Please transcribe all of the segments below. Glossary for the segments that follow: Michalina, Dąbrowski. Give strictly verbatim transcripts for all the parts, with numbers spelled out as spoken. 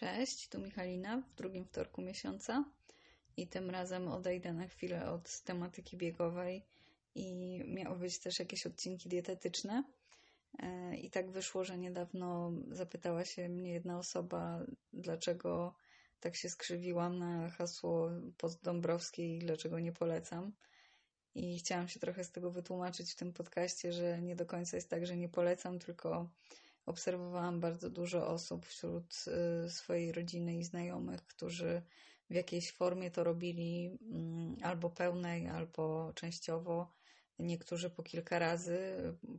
Cześć, tu Michalina w drugim wtorku miesiąca i tym razem odejdę na chwilę od tematyki biegowej i miały być też jakieś odcinki dietetyczne i tak wyszło, że niedawno zapytała się mnie jedna osoba, dlaczego tak się skrzywiłam na hasło post Dąbrowski i dlaczego nie polecam. I chciałam się trochę z tego wytłumaczyć w tym podcaście, że nie do końca jest tak, że nie polecam, tylko obserwowałam bardzo dużo osób wśród swojej rodziny i znajomych, którzy w jakiejś formie to robili, albo pełnej, albo częściowo, niektórzy po kilka razy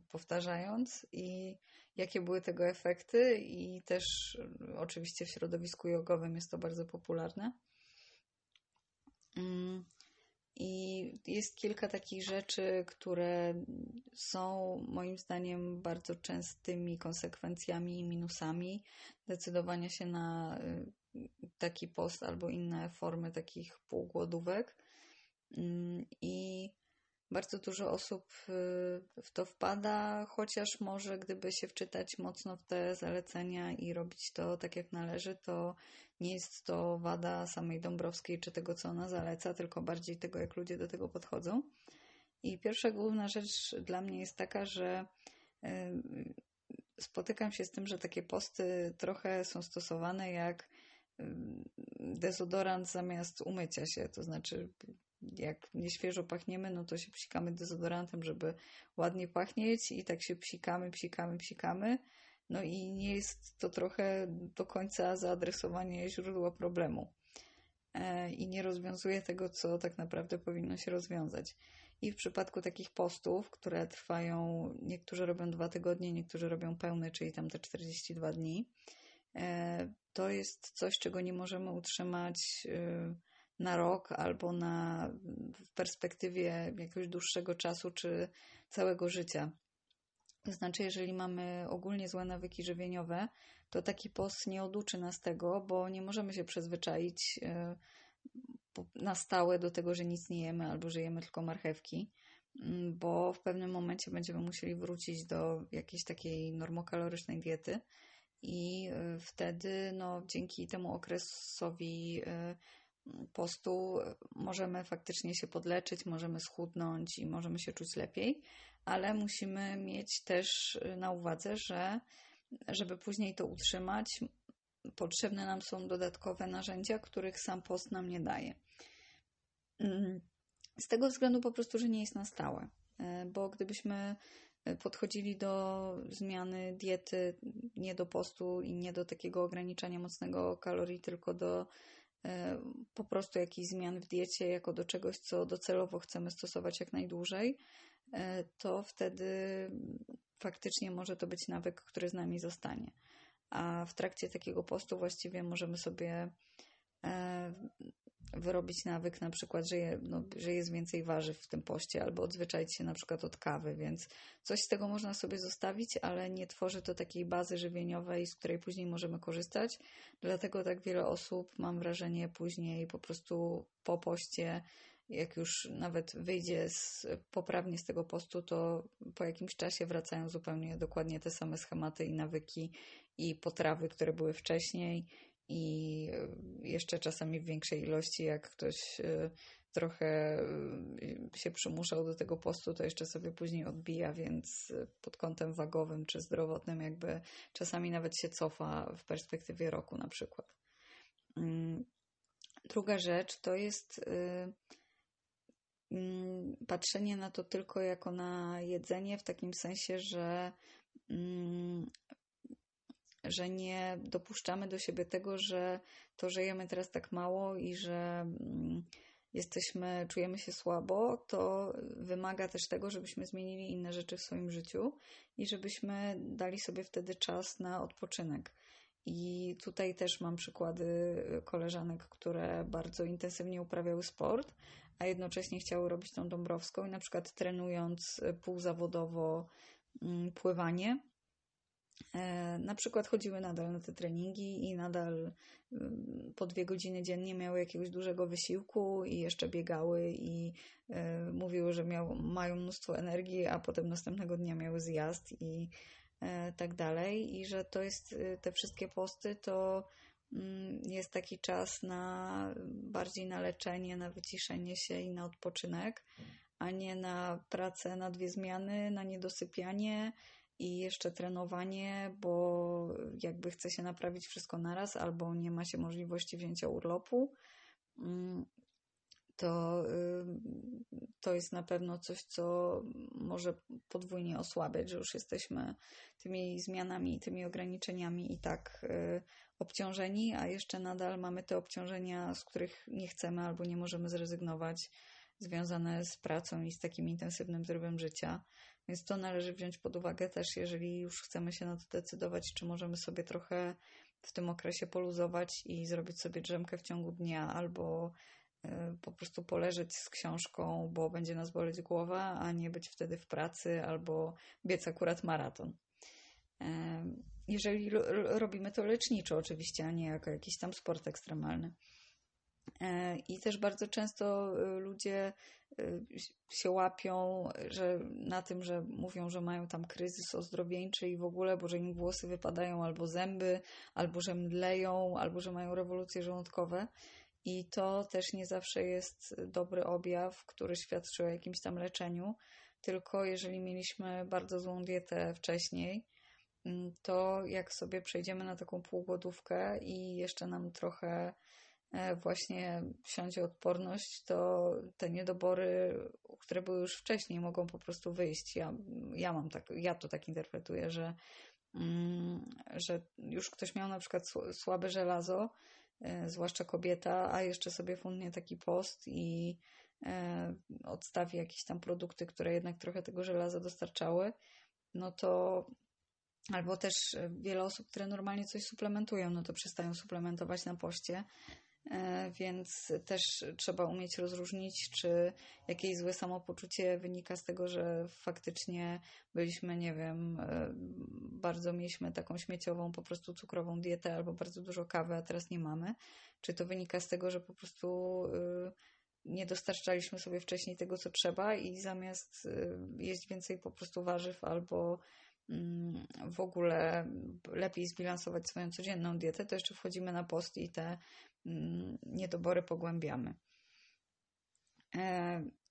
powtarzając, i jakie były tego efekty, i też oczywiście w środowisku jogowym jest to bardzo popularne. I jest kilka takich rzeczy, które są moim zdaniem bardzo częstymi konsekwencjami i minusami decydowania się na taki post albo inne formy takich półgłodówek. I bardzo dużo osób w to wpada, chociaż może gdyby się wczytać mocno w te zalecenia i robić to tak jak należy, to nie jest to wada samej Dąbrowskiej czy tego, co ona zaleca, tylko bardziej tego, jak ludzie do tego podchodzą. I pierwsza główna rzecz dla mnie jest taka, że spotykam się z tym, że takie posty trochę są stosowane jak dezodorant zamiast umycia się, to znaczy jak nieświeżo pachniemy, no to się psikamy dezodorantem, żeby ładnie pachnieć, i tak się psikamy, psikamy, psikamy. No i nie jest to trochę do końca zaadresowanie źródła problemu i nie rozwiązuje tego, co tak naprawdę powinno się rozwiązać. I w przypadku takich postów, które trwają, niektórzy robią dwa tygodnie, niektórzy robią pełny, czyli tam te czterdzieści dwa dni, to jest coś, czego nie możemy utrzymać na rok albo na, w perspektywie jakiegoś dłuższego czasu czy całego życia. To znaczy, jeżeli mamy ogólnie złe nawyki żywieniowe, to taki post nie oduczy nas tego, bo nie możemy się przyzwyczaić na stałe do tego, że nic nie jemy albo że jemy tylko marchewki, bo w pewnym momencie będziemy musieli wrócić do jakiejś takiej normokalorycznej diety i wtedy no, dzięki temu okresowi postu możemy faktycznie się podleczyć, możemy schudnąć i możemy się czuć lepiej, ale musimy mieć też na uwadze, że żeby później to utrzymać, potrzebne nam są dodatkowe narzędzia, których sam post nam nie daje. Z tego względu po prostu, że nie jest na stałe, bo gdybyśmy podchodzili do zmiany diety nie do postu i nie do takiego ograniczania mocnego kalorii, tylko do po prostu jakichś zmian w diecie jako do czegoś, co docelowo chcemy stosować jak najdłużej, to wtedy faktycznie może to być nawyk, który z nami zostanie. A w trakcie takiego postu właściwie możemy sobie wyrobić nawyk, na przykład, że, je, no, że jest więcej warzyw w tym poście, albo odzwyczaić się na przykład od kawy, więc coś z tego można sobie zostawić, ale nie tworzy to takiej bazy żywieniowej, z której później możemy korzystać, dlatego tak wiele osób, mam wrażenie, później po prostu po poście, jak już nawet wyjdzie z, poprawnie z tego postu, to po jakimś czasie wracają zupełnie dokładnie te same schematy i nawyki i potrawy, które były wcześniej, i jeszcze czasami w większej ilości, jak ktoś trochę się przymuszał do tego postu, to jeszcze sobie później odbija, więc pod kątem wagowym czy zdrowotnym jakby czasami nawet się cofa w perspektywie roku na przykład. Druga rzecz to jest patrzenie na to tylko jako na jedzenie, w takim sensie, że że nie dopuszczamy do siebie tego, że to, że jemy teraz tak mało i że jesteśmy, czujemy się słabo, to wymaga też tego, żebyśmy zmienili inne rzeczy w swoim życiu i żebyśmy dali sobie wtedy czas na odpoczynek. I tutaj też mam przykłady koleżanek, które bardzo intensywnie uprawiały sport, a jednocześnie chciały robić tą Dąbrowską i na przykład trenując półzawodowo pływanie, na przykład chodziły nadal na te treningi i nadal po dwie godziny dziennie miały jakiegoś dużego wysiłku i jeszcze biegały i mówiły, że miał, mają mnóstwo energii, a potem następnego dnia miały zjazd i tak dalej. I że to jest, te wszystkie posty to jest taki czas na bardziej na leczenie, na wyciszenie się i na odpoczynek, a nie na pracę na dwie zmiany, na niedosypianie i jeszcze trenowanie, bo jakby chce się naprawić wszystko naraz albo nie ma się możliwości wzięcia urlopu, to, to jest na pewno coś, co może podwójnie osłabiać, że już jesteśmy tymi zmianami i tymi ograniczeniami i tak obciążeni, a jeszcze nadal mamy te obciążenia, z których nie chcemy albo nie możemy zrezygnować, związane z pracą i z takim intensywnym trybem życia. Więc to należy wziąć pod uwagę też, jeżeli już chcemy się na to decydować, czy możemy sobie trochę w tym okresie poluzować i zrobić sobie drzemkę w ciągu dnia albo po prostu poleżeć z książką, bo będzie nas boleć głowa, a nie być wtedy w pracy albo biec akurat maraton. Jeżeli robimy to leczniczo oczywiście, a nie jako jakiś tam sport ekstremalny. I też bardzo często ludzie się łapią że na tym, że mówią, że mają tam kryzys ozdrowieńczy i w ogóle, bo że im włosy wypadają albo zęby, albo że mdleją, albo że mają rewolucje żołądkowe. I to też nie zawsze jest dobry objaw, który świadczy o jakimś tam leczeniu, tylko jeżeli mieliśmy bardzo złą dietę wcześniej, to jak sobie przejdziemy na taką półgłodówkę i jeszcze nam trochę właśnie wsiądzie odporność, to te niedobory, które były już wcześniej, mogą po prostu wyjść. Ja, ja, mam tak, ja to tak interpretuję, że, że już ktoś miał na przykład słabe żelazo, zwłaszcza kobieta, a jeszcze sobie fundnie taki post i odstawi jakieś tam produkty, które jednak trochę tego żelaza dostarczały, no to albo też wiele osób, które normalnie coś suplementują, no to przestają suplementować na poście, więc też trzeba umieć rozróżnić, czy jakieś złe samopoczucie wynika z tego, że faktycznie byliśmy, nie wiem, bardzo mieliśmy taką śmieciową, po prostu cukrową dietę albo bardzo dużo kawy, a teraz nie mamy. Czy to wynika z tego, że po prostu nie dostarczaliśmy sobie wcześniej tego, co trzeba i zamiast jeść więcej po prostu warzyw albo w ogóle lepiej zbilansować swoją codzienną dietę, to jeszcze wchodzimy na post i te niedobory pogłębiamy.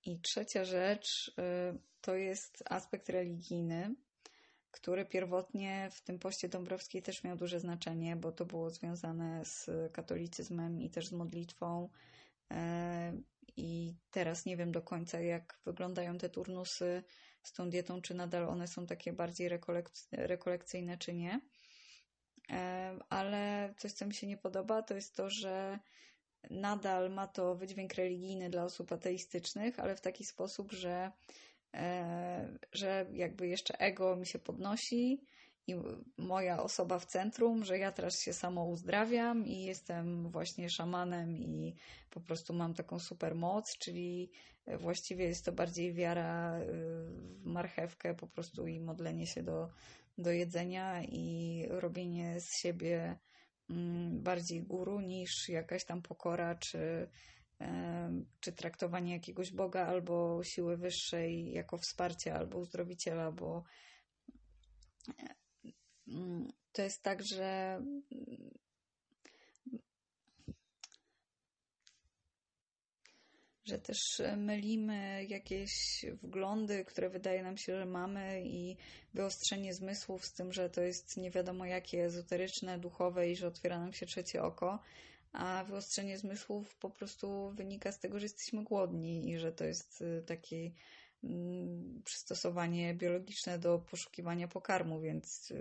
I trzecia rzecz to jest aspekt religijny, który pierwotnie w tym poście Dąbrowskiej też miał duże znaczenie, bo to było związane z katolicyzmem i też z modlitwą. I teraz nie wiem do końca, jak wyglądają te turnusy z tą dietą, czy nadal one są takie bardziej rekolekcyjne, czy nie. Ale coś, co mi się nie podoba, to jest to, że nadal ma to wydźwięk religijny dla osób ateistycznych, ale w taki sposób, że, że jakby jeszcze ego mi się podnosi i moja osoba w centrum, że ja teraz się samo uzdrawiam i jestem właśnie szamanem i po prostu mam taką super moc, czyli właściwie jest to bardziej wiara w marchewkę po prostu i modlenie się do, do jedzenia i robienie z siebie bardziej guru niż jakaś tam pokora czy, czy traktowanie jakiegoś Boga albo siły wyższej jako wsparcia albo uzdrowiciela, bo to jest tak, że że też mylimy jakieś wglądy, które wydaje nam się, że mamy i wyostrzenie zmysłów z tym, że to jest nie wiadomo jakie ezoteryczne, duchowe i że otwiera nam się trzecie oko, a wyostrzenie zmysłów po prostu wynika z tego, że jesteśmy głodni i że to jest taki przystosowanie biologiczne do poszukiwania pokarmu, więc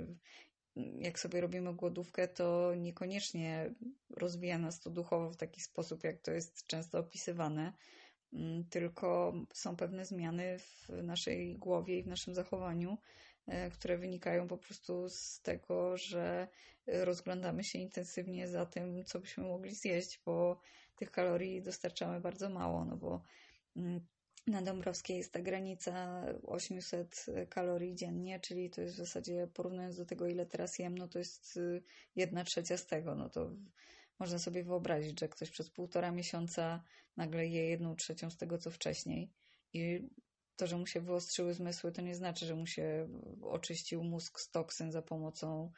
jak sobie robimy głodówkę, to niekoniecznie rozwija nas to duchowo w taki sposób, jak to jest często opisywane, tylko są pewne zmiany w naszej głowie i w naszym zachowaniu, które wynikają po prostu z tego, że rozglądamy się intensywnie za tym, co byśmy mogli zjeść, bo tych kalorii dostarczamy bardzo mało, no bo na Dąbrowskiej jest ta granica osiemset kalorii dziennie, czyli to jest w zasadzie, porównując do tego, ile teraz jem, no to jest jedna trzecia z tego. No to można sobie wyobrazić, że ktoś przez półtora miesiąca nagle je jedną trzecią z tego, co wcześniej. I To, że mu się wyostrzyły zmysły, to nie znaczy, że mu się oczyścił mózg z toksyn za pomocą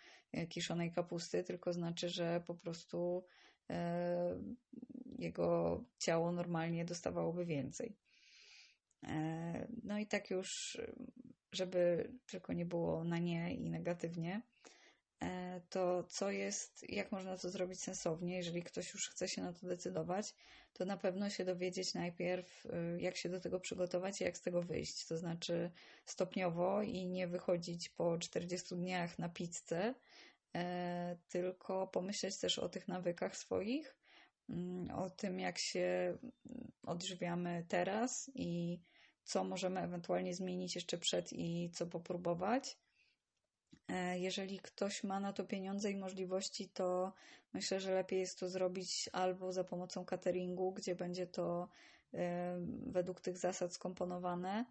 kiszonej kapusty, tylko znaczy, że po prostu jego ciało normalnie dostawałoby więcej. No i tak już, żeby tylko nie było na nie i negatywnie, to co jest, jak można to zrobić sensownie, jeżeli ktoś już chce się na to decydować, to na pewno się dowiedzieć najpierw, jak się do tego przygotować i jak z tego wyjść. To znaczy stopniowo i nie wychodzić po czterdziestu dniach na pizzę, tylko pomyśleć też o tych nawykach swoich, o tym, jak się odżywiamy teraz i co możemy ewentualnie zmienić jeszcze przed i co popróbować. Jeżeli ktoś ma na to pieniądze i możliwości, to myślę, że lepiej jest to zrobić albo za pomocą cateringu, gdzie będzie to według tych zasad skomponowane,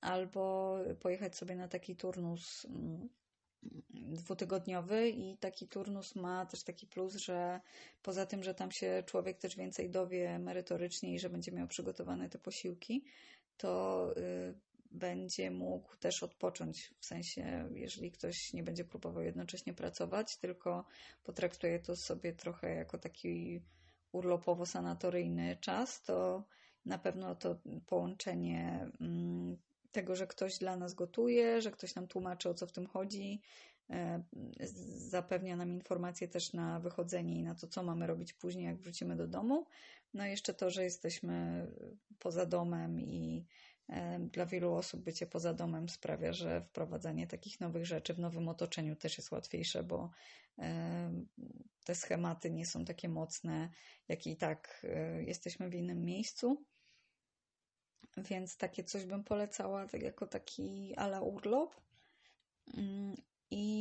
albo pojechać sobie na taki turnus dwutygodniowy i taki turnus ma też taki plus, że poza tym, że tam się człowiek też więcej dowie merytorycznie i że będzie miał przygotowane te posiłki, to będzie mógł też odpocząć, w sensie, jeżeli ktoś nie będzie próbował jednocześnie pracować, tylko potraktuje to sobie trochę jako taki urlopowo-sanatoryjny czas, to na pewno to połączenie tego, że ktoś dla nas gotuje, że ktoś nam tłumaczy, o co w tym chodzi, zapewnia nam informacje też na wychodzenie i na to, co mamy robić później, jak wrócimy do domu. No i jeszcze to, że jesteśmy poza domem i dla wielu osób bycie poza domem sprawia, że wprowadzanie takich nowych rzeczy w nowym otoczeniu też jest łatwiejsze, bo te schematy nie są takie mocne, jak i tak jesteśmy w innym miejscu. Więc takie coś bym polecała tak jako taki ala urlop. I,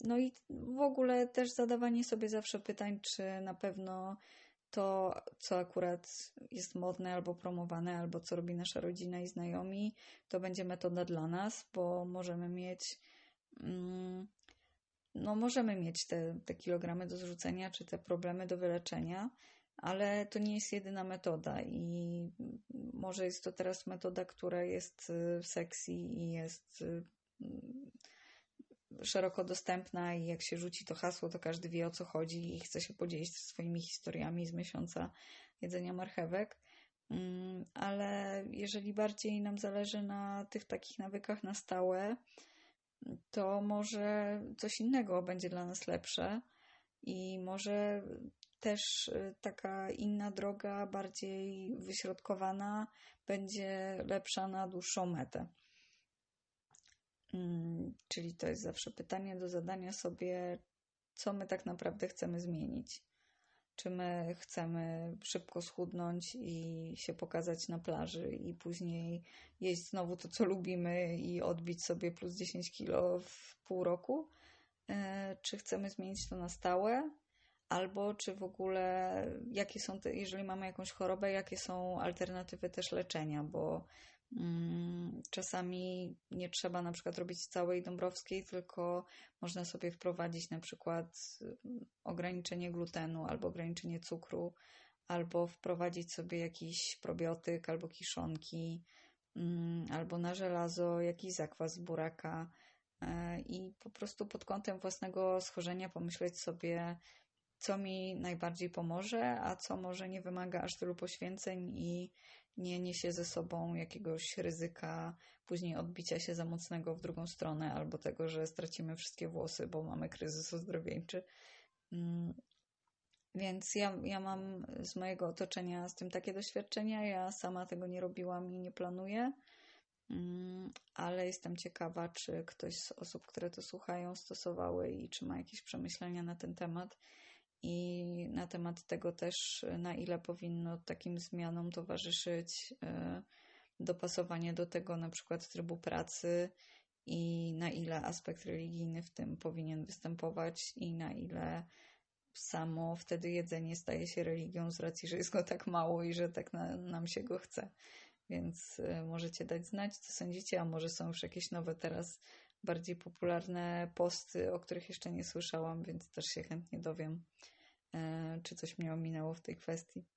no i w ogóle też zadawanie sobie zawsze pytań, czy na pewno to, co akurat jest modne albo promowane, albo co robi nasza rodzina i znajomi, to będzie metoda dla nas, bo możemy mieć no możemy mieć te, te kilogramy do zrzucenia, czy te problemy do wyleczenia, ale to nie jest jedyna metoda i może jest to teraz metoda, która jest sexy i jest szeroko dostępna i jak się rzuci to hasło, to każdy wie, o co chodzi i chce się podzielić swoimi historiami z miesiąca jedzenia marchewek, ale jeżeli bardziej nam zależy na tych takich nawykach na stałe, to może coś innego będzie dla nas lepsze i może też taka inna droga, bardziej wyśrodkowana, będzie lepsza na dłuższą metę. Czyli to jest zawsze pytanie do zadania sobie, co my tak naprawdę chcemy zmienić. Czy my chcemy szybko schudnąć i się pokazać na plaży i później jeść znowu to, co lubimy i odbić sobie plus dziesięć kilo w pół roku? Czy chcemy zmienić to na stałe? Albo czy w ogóle, jakie są te, jeżeli mamy jakąś chorobę, jakie są alternatywy też leczenia, bo czasami nie trzeba na przykład robić całej Dąbrowskiej, tylko można sobie wprowadzić na przykład ograniczenie glutenu albo ograniczenie cukru, albo wprowadzić sobie jakiś probiotyk albo kiszonki, albo na żelazo jakiś zakwas z buraka i po prostu pod kątem własnego schorzenia pomyśleć sobie, co mi najbardziej pomoże, a co może nie wymaga aż tylu poświęceń i nie niesie ze sobą jakiegoś ryzyka później odbicia się za mocnego w drugą stronę albo tego, że stracimy wszystkie włosy, bo mamy kryzys ozdrowieńczy. Więc ja, ja mam z mojego otoczenia z tym takie doświadczenia. Ja sama tego nie robiłam i nie planuję, ale jestem ciekawa, czy ktoś z osób, które to słuchają, stosowały i czy ma jakieś przemyślenia na ten temat. I na temat tego też, na ile powinno takim zmianom towarzyszyć dopasowanie do tego na przykład trybu pracy i na ile aspekt religijny w tym powinien występować i na ile samo wtedy jedzenie staje się religią z racji, że jest go tak mało i że tak na, nam się go chce. Więc możecie dać znać, co sądzicie, a może są już jakieś nowe teraz bardziej popularne posty, o których jeszcze nie słyszałam, więc też się chętnie dowiem, czy coś mnie ominęło w tej kwestii.